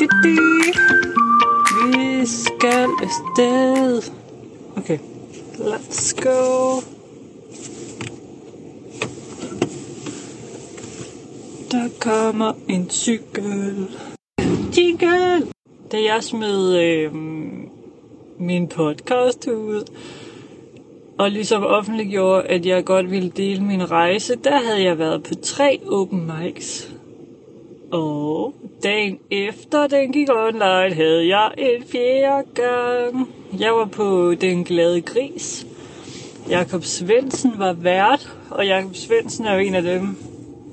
Vi skal afsted. Okay, let's go. Der kommer en cykel. Jingle! Da jeg smed min podcast ud, og ligesom offentliggjorde, at jeg godt ville dele min rejse, der havde jeg været på 3 open mics. Og dagen efter den gik online, havde jeg en 4. gang. Jeg var på Den Glade Gris. Jakob Svendsen var vært, og Jakob Svendsen er jo en af dem,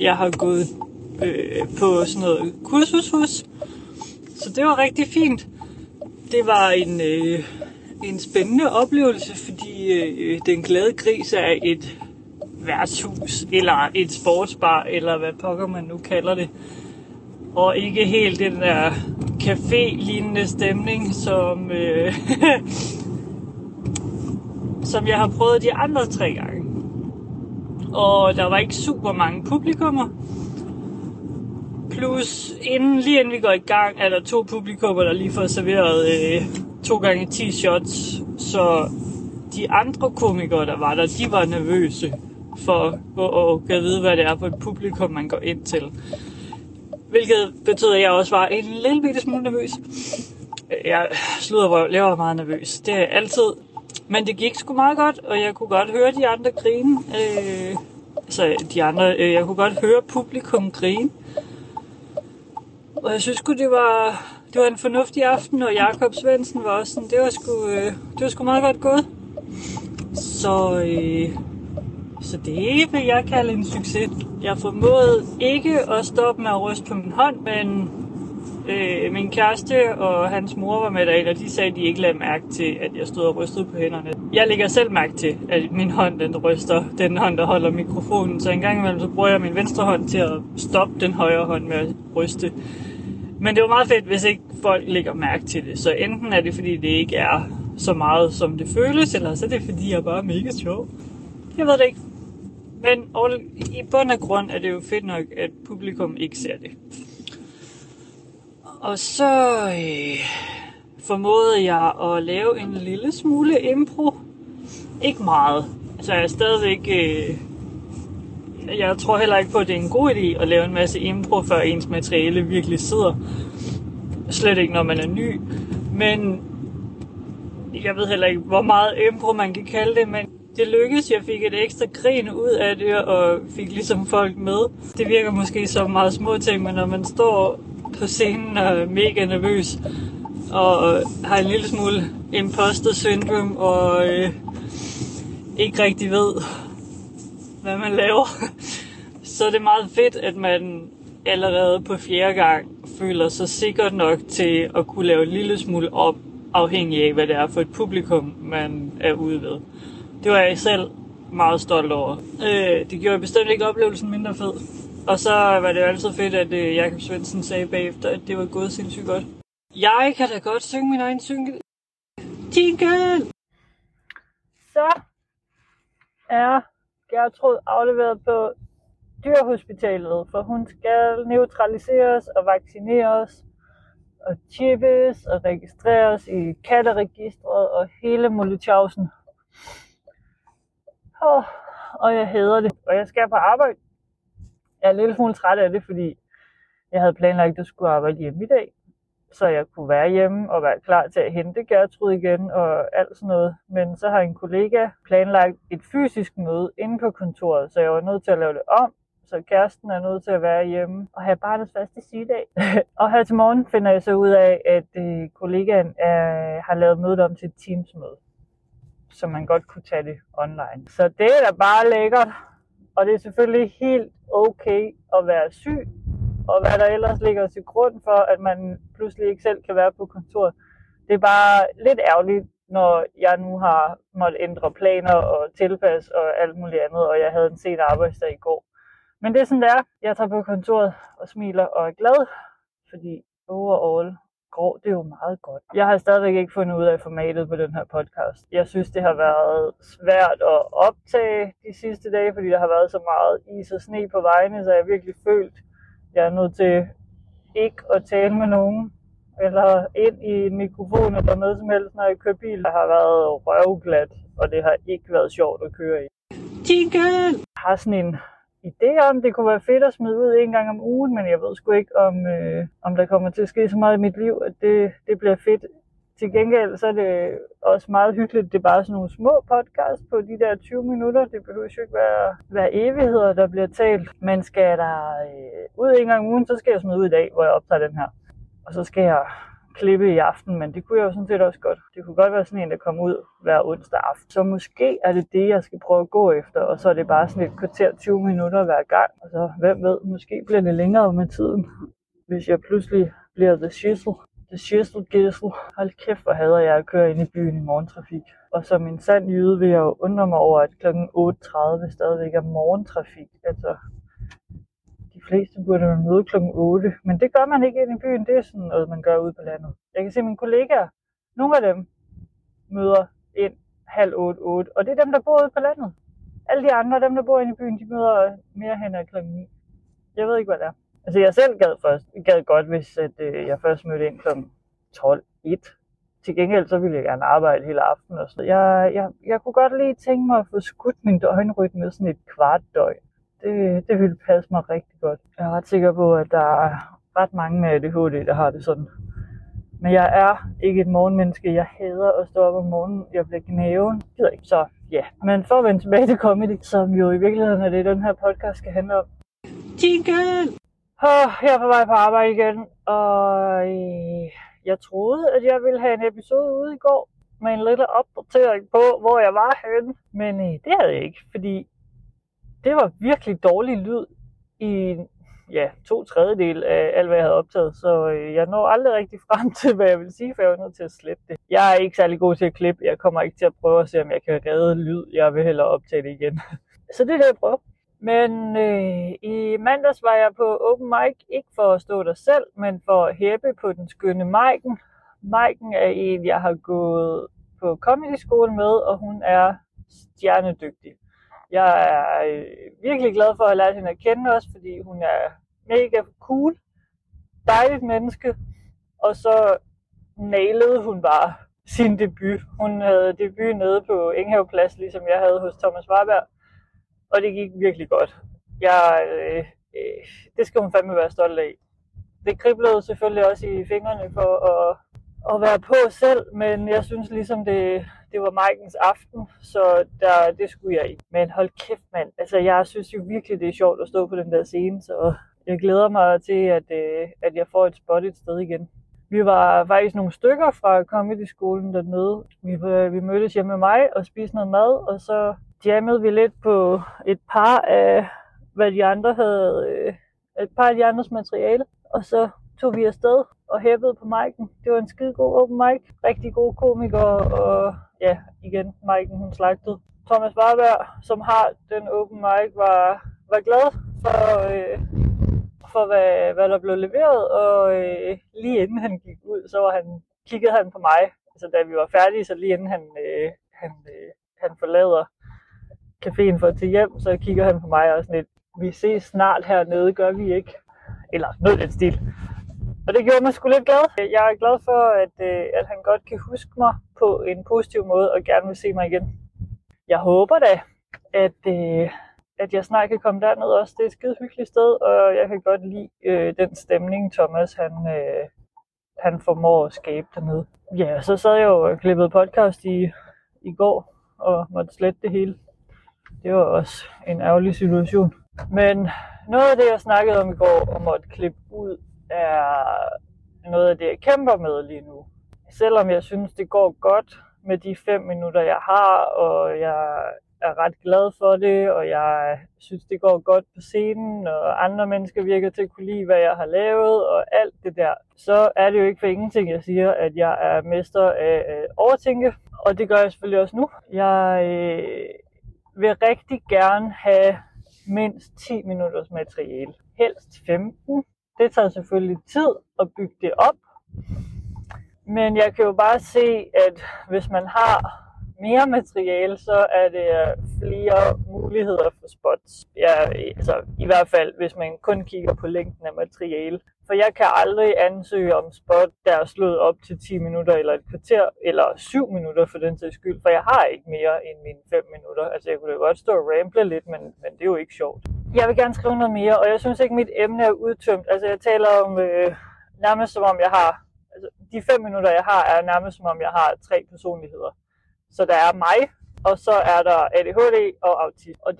jeg har gået på sådan noget kursus. Så det var rigtig fint. Det var en spændende oplevelse, fordi Den Glade Gris er et værtshus, eller et sportsbar, eller hvad pokker man nu kalder det. Og ikke helt den der café-lignende stemning, som jeg har prøvet de andre 3 gange. Og der var ikke super mange publikummer. Plus, inden vi går i gang, er der 2 publikummer, der lige får serveret 2x10 shots. Så de andre komikere, der var der, de var nervøse for at vide, hvad det er for et publikum, man går ind til. Hvilket betyder, at jeg også var en lille bitte smule nervøs. Jeg var meget nervøs. Det er altid. Men det gik sgu meget godt, og jeg kunne godt høre de andre grine. Jeg kunne godt høre publikum grine. Og jeg synes sgu, det var en fornuftig aften, og Jakob Svendsen var også sådan, det var sgu meget godt gået. Så det vil jeg kalde en succes. Jeg formåede ikke at stoppe med at ryste på min hånd, men min kæreste og hans mor var med derinde, og de sagde, at de ikke lagde mærke til, at jeg stod og rystede på hænderne. Jeg lægger selv mærke til, at min hånd den ryster, den hånd, der holder mikrofonen, så en gang imellem så bruger jeg min venstre hånd til at stoppe den højre hånd med at ryste. Men det var meget fedt, hvis ikke folk lægger mærke til det, så enten er det, fordi det ikke er så meget, som det føles, eller så er det, fordi jeg bare er mega sjov. Jeg ved det ikke. Men i bund og grund er det jo fedt nok, at publikum ikke ser det. Og så formåede jeg at lave en lille smule impro. Ikke meget. Altså jeg er stadigvæk... jeg tror heller ikke på, at det er en god idé at lave en masse impro, før ens materiale virkelig sidder. Slet ikke, når man er ny. Men jeg ved heller ikke, hvor meget impro man kan kalde det, men... Det lykkedes, jeg fik et ekstra grin ud af det, og fik ligesom folk med. Det virker måske som meget små ting, men når man står på scenen og er mega nervøs, og har en lille smule imposter syndrome, og ikke rigtig ved, hvad man laver, så er det meget fedt, at man allerede på 4. gang føler sig sikkert nok til at kunne lave en lille smule op, afhængig af, hvad det er for et publikum, man er ude ved. Det var jeg selv meget stolt over. Det gjorde bestemt ikke oplevelsen mindre fed. Og så var det jo altid fedt, at Jakob Svendsen sagde bagefter, at det var gået sindssygt godt. Jeg kan da godt synge min egen synge. Jingle! Så er Gertrud afleveret på dyrehospitalet, for hun skal neutraliseres og vaccineres og chippes og registreres i katteregistret og hele molletjavsen. Og jeg hader det, og jeg skal på arbejde. Jeg er en lille smule træt af det, fordi jeg havde planlagt, at jeg skulle arbejde hjemme i dag, så jeg kunne være hjemme og være klar til at hente Gertrud igen og alt sådan noget. Men så har en kollega planlagt et fysisk møde inde på kontoret, så jeg var nødt til at lave det om, så kæresten er nødt til at være hjemme og have barnets faste sygedag. Og her til morgen finder jeg så ud af, at kollegaen har lavet mødet om til et Teams-møde, så man godt kunne tage det online. Så det er da bare lækkert, og det er selvfølgelig helt okay at være syg, og hvad der ellers ligger til grund for, at man pludselig ikke selv kan være på kontoret. Det er bare lidt ærgerligt, når jeg nu har måttet ændre planer og tilpasse og alt muligt andet, og jeg havde en sen arbejdsdag i går. Men det er sådan, det er. Jeg tager på kontoret og smiler og er glad, fordi overall går det jo meget godt. Jeg har stadigvæk ikke fundet ud af formatet på den her podcast. Jeg synes, det har været svært at optage de sidste dage, fordi der har været så meget is og sne på vejene, så jeg har virkelig følt, at jeg er nødt til ikke at tale med nogen. eller ind i en mikrofon eller noget som helst, når jeg kører bil. Det har været røvglat, og det har ikke været sjovt at køre i. Jingle! Jeg har sådan en idé om, det kunne være fedt at smide ud en gang om ugen, men jeg ved sgu ikke, om der kommer til at ske så meget i mit liv, at det bliver fedt. Til gengæld så er det også meget hyggeligt, det er bare sådan nogle små podcasts på de der 20 minutter. Det behøver jo ikke være evigheder, der bliver talt. Men skal der ud en gang om ugen, så skal jeg smide ud i dag, hvor jeg optager den her. Og så skal jeg klippe i aften, men det kunne jeg jo sådan set også godt. Det kunne godt være sådan en, der kom ud hver onsdag aften. Så måske er det, jeg skal prøve at gå efter, og så er det bare sådan et kvarter 20 minutter hver gang. Og så hvem ved, måske bliver det længere med tiden, hvis jeg pludselig bliver the shizzle. Det shizzle-gissel. Hold kæft, hvor hader jeg at køre ind i byen i morgentrafik. Og som en sand jyde vil jeg jo undre mig over, at kl. 8.30 stadigvæk er morgentrafik. Altså, de fleste burde man møde kl. 8. Men det gør man ikke ind i byen. Det er sådan noget, man gør ude på landet. Jeg kan se mine kollegaer. Nogle af dem møder ind halv 8. Og det er dem, der bor ude på landet. Alle de andre, dem der bor inde i byen, de møder mere hen ad kl. 9. Jeg ved ikke, hvad det er. Altså jeg selv gad godt, hvis jeg først mødte ind kl. 12.01. Til gengæld så ville jeg gerne arbejde hele aftenen og sådan. Jeg kunne godt lige tænke mig at få skudt min døgnrytme med sådan et kvart døgn. Det ville passe mig rigtig godt. Jeg er ret sikker på, at der er ret mange med ADHD, der har det sådan. Men jeg er ikke et morgenmenneske. Jeg hader at stå op om morgenen. Jeg bliver gnæven. Jeg ved ikke. Så ja. Yeah. Men for at vende tilbage til comedy, som jo i virkeligheden er det, den her podcast skal handle om. Jingle! Jeg er på vej på arbejde igen, og jeg troede, at jeg ville have en episode ude i går med en lille opdatering på, hvor jeg var henne. Men det havde jeg ikke, fordi det var virkelig dårlig lyd i 2/3 af alt, hvad jeg havde optaget. Så jeg når aldrig rigtig frem til, hvad jeg vil sige, for jeg var nødt til at slette det. Jeg er ikke særlig god til at klippe. Jeg kommer ikke til at prøve at se, om jeg kan redde lyd. Jeg vil hellere optage det igen. Så det er det, jeg prøver. Men i mandags var jeg på open mic, ikke for at stå der selv, men for at hæppe på den skønne Maiken. Maiken er en, jeg har gået på comedyskole med, og hun er stjernedygtig. Jeg er virkelig glad for at have lært hende at kende også, fordi hun er mega cool, dejligt menneske, og så nailede hun bare sin debut. Hun havde debut nede på Enghaveplads, ligesom jeg havde hos Thomas Warberg. Og det gik virkelig godt. Det skal hun fandme være stolt af. Det kriblede selvfølgelig også i fingrene for at være på selv, men jeg synes ligesom, det var Maikens aften, så det skulle jeg i. Men hold kæft, mand. Altså, jeg synes jo virkelig, det er sjovt at stå på den der scene, så jeg glæder mig til, at jeg får et spot et sted igen. Vi var faktisk nogle stykker fra Comedy-skolen dernede. Vi mødtes hjemme med mig og spiste noget mad, og så jammede vi lidt på et par af, hvad de andre havde, et par af de andres materiale. Og så tog vi afsted og hæppede på Maiken. Det var en skide god open mic. Rigtig gode komikere, og ja, igen, Maiken hun slagtede. Thomas Warberg, som har den open mic, var glad for hvad der blev leveret. Og lige inden han gik ud, så kiggede han på mig. Altså da vi var færdige, så lige inden han forlader caféen for at tage hjem, så kigger han på mig og sådan lidt, vi ses snart hernede, gør vi ikke? Eller noget den stil. Og det gjorde mig sgu lidt glad. Jeg er glad for, at han godt kan huske mig på en positiv måde, og gerne vil se mig igen. Jeg håber da, at jeg snart kan komme derned også. Det er et skide hyggeligt sted, og jeg kan godt lide den stemning, Thomas han formår at skabe dernede. Ja, så sad jeg jo og klippede podcast i går, og måtte slette det hele. Det var også en ærgerlig situation. Men noget af det, jeg snakkede om i går og måtte klippe ud, er noget af det, jeg kæmper med lige nu. Selvom jeg synes, det går godt med de 5 minutter, jeg har, og jeg er ret glad for det, og jeg synes, det går godt på scenen, og andre mennesker virker til at kunne lide, hvad jeg har lavet, og alt det der, så er det jo ikke for ingenting, jeg siger, at jeg er mester af overtænke, og det gør jeg selvfølgelig også nu. Jeg vil rigtig gerne have mindst 10 minutters materiale. Helst 15. Det tager selvfølgelig tid at bygge det op. Men jeg kan jo bare se, at hvis man har mere materiale, så er det flere muligheder for spots. I hvert fald, hvis man kun kigger på længden af materiale. For jeg kan aldrig ansøge om spot, der er slået op til 10 minutter eller et kvarter, eller 7 minutter for den sags skyld, for jeg har ikke mere end mine 5 minutter. Altså jeg kunne da godt stå og ramble lidt, men det er jo ikke sjovt. Jeg vil gerne skrive noget mere, og jeg synes ikke, mit emne er udtømt. Altså jeg taler om nærmest som om jeg har, altså de 5 minutter jeg har, er nærmest som om jeg har 3 personligheder. Så der er mig, og så er der ADHD og autist. Og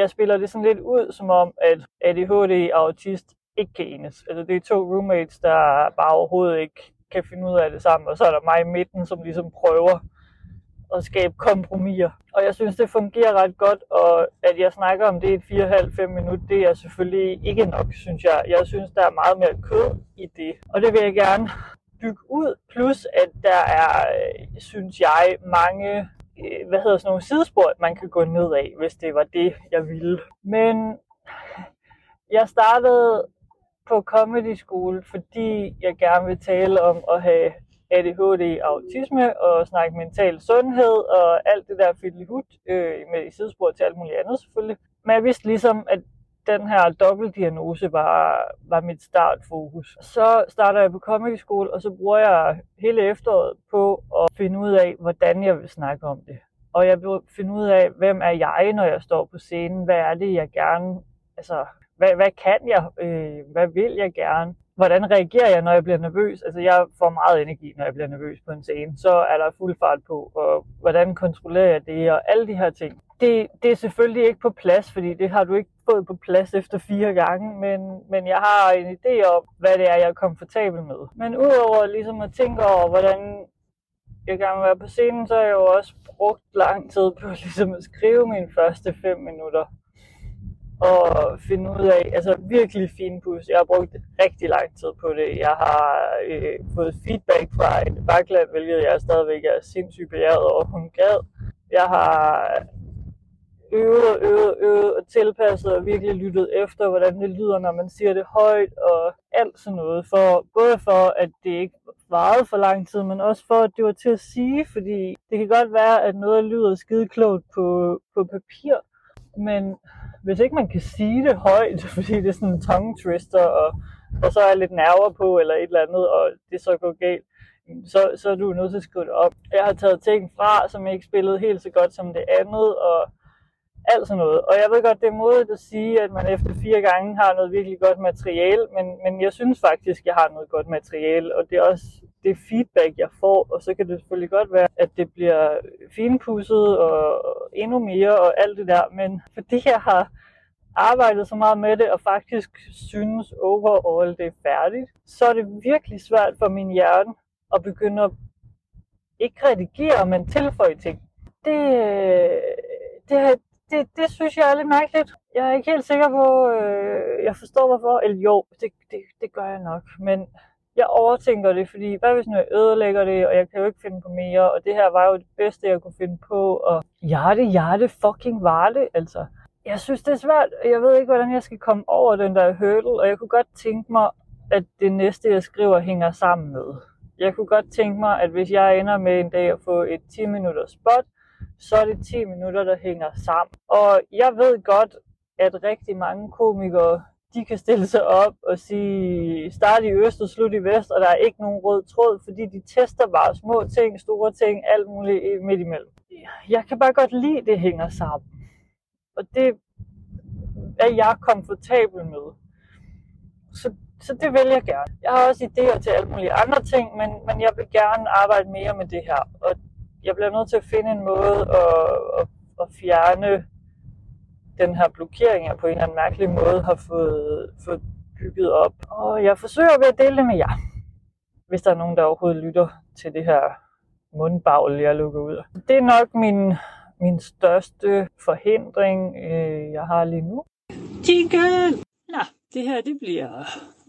jeg spiller det sådan lidt ud, som om at ADHD og autist ikke kan enes. Altså det er 2 roommates, der bare overhovedet ikke kan finde ud af det sammen. Og så er der mig i midten, som ligesom prøver at skabe kompromiser. Og jeg synes, det fungerer ret godt, og at jeg snakker om det i 4,5-5 minutter, det er selvfølgelig ikke nok, synes jeg. Jeg synes, der er meget mere kød i det, og det vil jeg gerne bygge ud. Plus, at der er, synes jeg, mange nogle sidespor, man kan gå ned af, hvis det var det, jeg ville. Men jeg startede på Comedy School, fordi jeg gerne vil tale om at have ADHD og autisme og snakke mental sundhed og alt det der fiddlyhut med sidespor til alt muligt andet selvfølgelig. Men jeg vidste ligesom, at den her dobbeltdiagnose var mit startfokus. Så starter jeg på Comedy School, og så bruger jeg hele efteråret på at finde ud af, hvordan jeg vil snakke om det. Og jeg vil finde ud af, hvem er jeg, når jeg står på scenen? Hvad er det, jeg gerne... Altså, hvad kan jeg? Hvad vil jeg gerne? Hvordan reagerer jeg, når jeg bliver nervøs? Altså, jeg får meget energi, når jeg bliver nervøs på en scene. Så er der fuld fart på, og hvordan kontrollerer jeg det, og alle de her ting. Det er selvfølgelig ikke på plads, fordi det har du ikke fået på plads efter 4 gange, men jeg har en idé om, hvad det er, jeg er komfortabel med. Men udover ligesom at tænke over, hvordan jeg gerne vil være på scenen, så har jeg jo også brugt lang tid på ligesom at skrive mine første 5 minutter. Og finde ud af, altså virkelig finpuds. Jeg har brugt rigtig lang tid på det. Jeg har fået feedback fra en bagland, hvilket jeg stadigvæk er sindssygt beæret over, hun gad. Jeg har øvet og tilpasset og virkelig lyttet efter, hvordan det lyder, når man siger det højt og alt sådan noget. Både for, at det ikke varede for lang tid, men også for, at det var til at sige, fordi det kan godt være, at noget lyder skide klogt på papir, men hvis ikke man kan sige det højt, fordi det er sådan en tongue twister, og så er lidt nerver på eller et eller andet, og det så går galt, så er du nødt til at skrive det op. Jeg har taget ting fra, som jeg ikke spillede helt så godt som det andet, og alt sådan noget. Og jeg ved godt, det er modigt at sige, at man efter 4 gange har noget virkelig godt materiale, men jeg synes faktisk, jeg har noget godt materiale, og det er også det feedback, jeg får, og så kan det selvfølgelig godt være, at det bliver finpudset og endnu mere og alt det der, men fordi jeg har arbejdet så meget med det og faktisk synes overall det er færdigt, så er det virkelig svært for min hjerne at begynde at ikke redigere, men tilføje ting. Det synes jeg er lidt mærkeligt. Jeg er ikke helt sikker på, jeg forstår hvorfor. Eller jo, det gør jeg nok, men jeg overtænker det, fordi hvad hvis nu jeg ødelægger det, og jeg kan jo ikke finde på mere, og det her var jo det bedste, jeg kunne finde på, og hjerte, fucking var det, altså. Jeg synes, det er svært, og jeg ved ikke, hvordan jeg skal komme over den der hurdle, og jeg kunne godt tænke mig, at det næste, jeg skriver, hænger sammen med. Jeg kunne godt tænke mig, at hvis jeg ender med en dag at få et 10-minutters spot, så er det 10 minutter, der hænger sammen. Og jeg ved godt, at rigtig mange komikere, de kan stille sig op og sige, start i øst og slut i vest, og der er ikke nogen rød tråd, fordi de tester bare små ting, store ting, alt muligt midt imellem. Jeg kan bare godt lide, det hænger sammen. Og det er jeg komfortabel med. Så det vil jeg gerne. Jeg har også idéer til alle mulige andre ting, men jeg vil gerne arbejde mere med det her. Og jeg bliver nødt til at finde en måde at fjerne den her blokering, jeg på en eller anden mærkelig måde har fået bygget op. Og jeg forsøger ved at dele det med jer, hvis der er nogen, der overhovedet lytter til det her mundbagl, jeg lukker ud. Det er nok min største forhindring, jeg har lige nu. Jingle! Nå, det her det bliver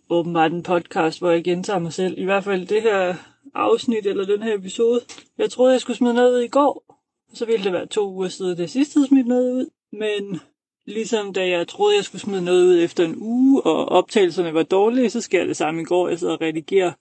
åbenbart en podcast, hvor jeg gentager mig selv. I hvert fald det her afsnit eller den her episode. Jeg troede, jeg skulle smide noget ud i går, og så ville det være 2 uger siden, det sidste havde smidt noget ud. Men ligesom da jeg troede, jeg skulle smide noget ud efter en uge, og optagelserne var dårlige, så sker det samme i går. Jeg sidder og redigerer.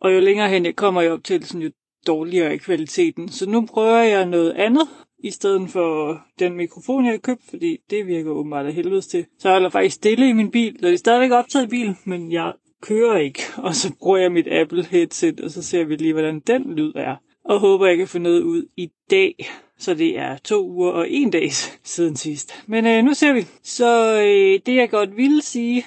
Og jo længere hen jeg kommer i optagelsen, jo dårligere i kvaliteten. Så nu prøver jeg noget andet, i stedet for den mikrofon, jeg har købt, fordi det virker åbenbart af helvedes til. Så jeg holder faktisk stille i min bil, og det er stadigvæk optaget i bil, men jeg kører ikke. Og så bruger jeg mit Apple headset, og så ser vi lige, hvordan den lyd er. Og håber, jeg kan få noget ud i dag. Så det er 2 uger og 1 dag siden sidst. Men nu ser vi. Så det, jeg godt ville sige...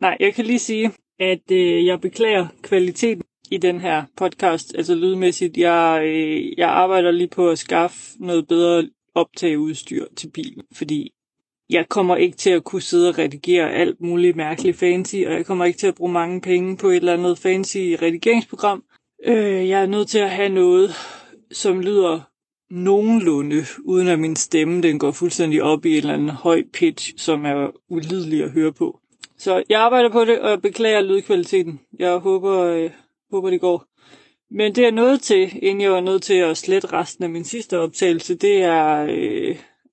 Nej, jeg kan lige sige, at jeg beklager kvaliteten i den her podcast, altså lydmæssigt. Jeg arbejder lige på at skaffe noget bedre optageudstyr til bilen, fordi jeg kommer ikke til at kunne sidde og redigere alt muligt mærkeligt fancy, og jeg kommer ikke til at bruge mange penge på et eller andet fancy redigeringsprogram. Jeg er nødt til at have noget, som lyder nogenlunde, uden at min stemme den går fuldstændig op i en eller anden høj pitch, som er ulidelig at høre på. Så jeg arbejder på det, og jeg beklager lydkvaliteten. Jeg håber, det går. Men det er nødt til, inden jeg var nødt til at slette resten af min sidste optagelse, det er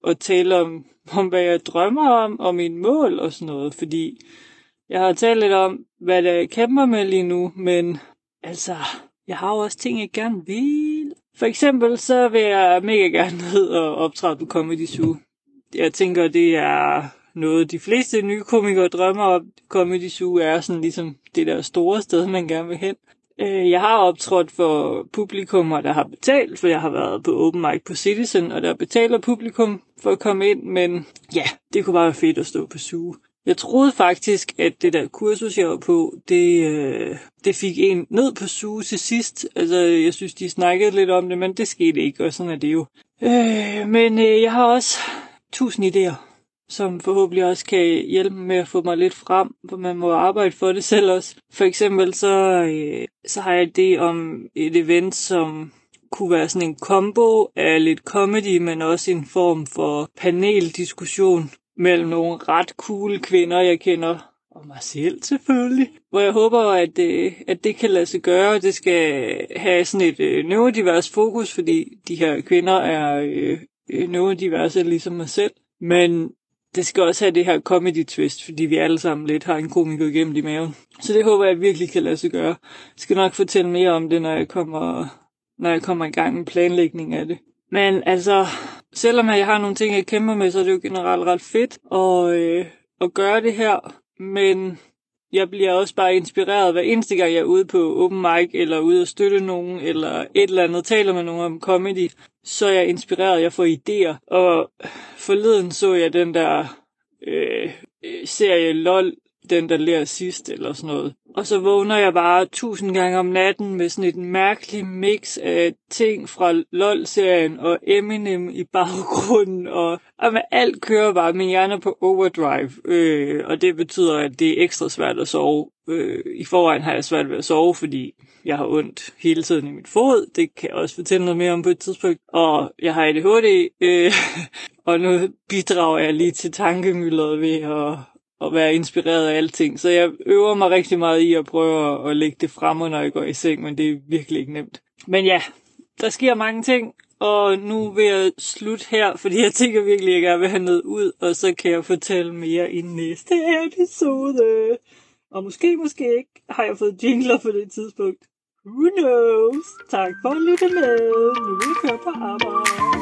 at tale om, hvad jeg drømmer om, og mine mål og sådan noget. Fordi jeg har talt lidt om, hvad jeg kæmper med lige nu, men altså, jeg har jo også ting, jeg gerne vil. For eksempel, så vil jeg mega gerne ned og optræde på Comedy Zoo. Jeg tænker, det er... Noget de fleste nye komikere drømmer om, Comedy Zoo er sådan ligesom det der store sted, man gerne vil hen. Jeg har optrådt for publikummer, der har betalt, for jeg har været på open mic på Citizen, og der betaler publikum for at komme ind, men ja, det kunne bare være fedt at stå på Zoo. Jeg troede faktisk, at det der kursus, jeg var på, det fik en ned på Zoo til sidst. Altså, jeg synes, de snakkede lidt om det, men det skete ikke, og sådan er det jo. Men jeg har også 1000 idéer. Som forhåbentlig også kan hjælpe med at få mig lidt frem, for man må arbejde for det selv også. For eksempel så har jeg en idé om et event, som kunne være sådan en combo af lidt comedy, men også en form for paneldiskussion mellem nogle ret cool kvinder, jeg kender, og mig selv selvfølgelig. Hvor jeg håber, at det kan lade sig gøre, og det skal have sådan et neurodivers fokus, fordi de her kvinder er neurodiverse ligesom mig selv. Men det skal også have det her comedy twist, fordi vi alle sammen lidt har en komiker igennem i maven. Så det håber jeg virkelig kan lade sig gøre. Jeg skal nok fortælle mere om det, når jeg kommer i gang med planlægning af det. Men altså, selvom jeg har nogle ting, jeg kæmper med, så er det jo generelt ret fedt at gøre det her. Men jeg bliver også bare inspireret hver eneste gang, jeg er ude på open mic, eller ude at støtte nogen, eller et eller andet, taler med nogen om comedy. Så er jeg inspireret, jeg får idéer. Og forleden så jeg den der serie LOL, den der lærer sidst, eller sådan noget. Og så vågner jeg bare 1000 gange om natten med sådan et mærkeligt mix af ting fra LOL-serien og Eminem i baggrunden. Og med alt kører bare min hjerne på overdrive. Og det betyder, at det er ekstra svært at sove. I forvejen har jeg svært ved at sove, fordi jeg har ondt hele tiden i mit fod. Det kan jeg også fortælle noget mere om på et tidspunkt. Og jeg har ADHD. Og nu bidrager jeg lige til tankemyldret ved at være inspireret af alting. Så jeg øver mig rigtig meget i at prøve at lægge det fremme, når jeg går i seng, men det er virkelig ikke nemt. Men ja, der sker mange ting, og nu vil jeg slutte her, fordi jeg tænker virkelig, at jeg vil have noget ud, og så kan jeg fortælle mere i næste episode. Og måske ikke har jeg fået jingler på det tidspunkt. Who knows? Tak for at lytte med. Nu vil jeg køre på arbejde.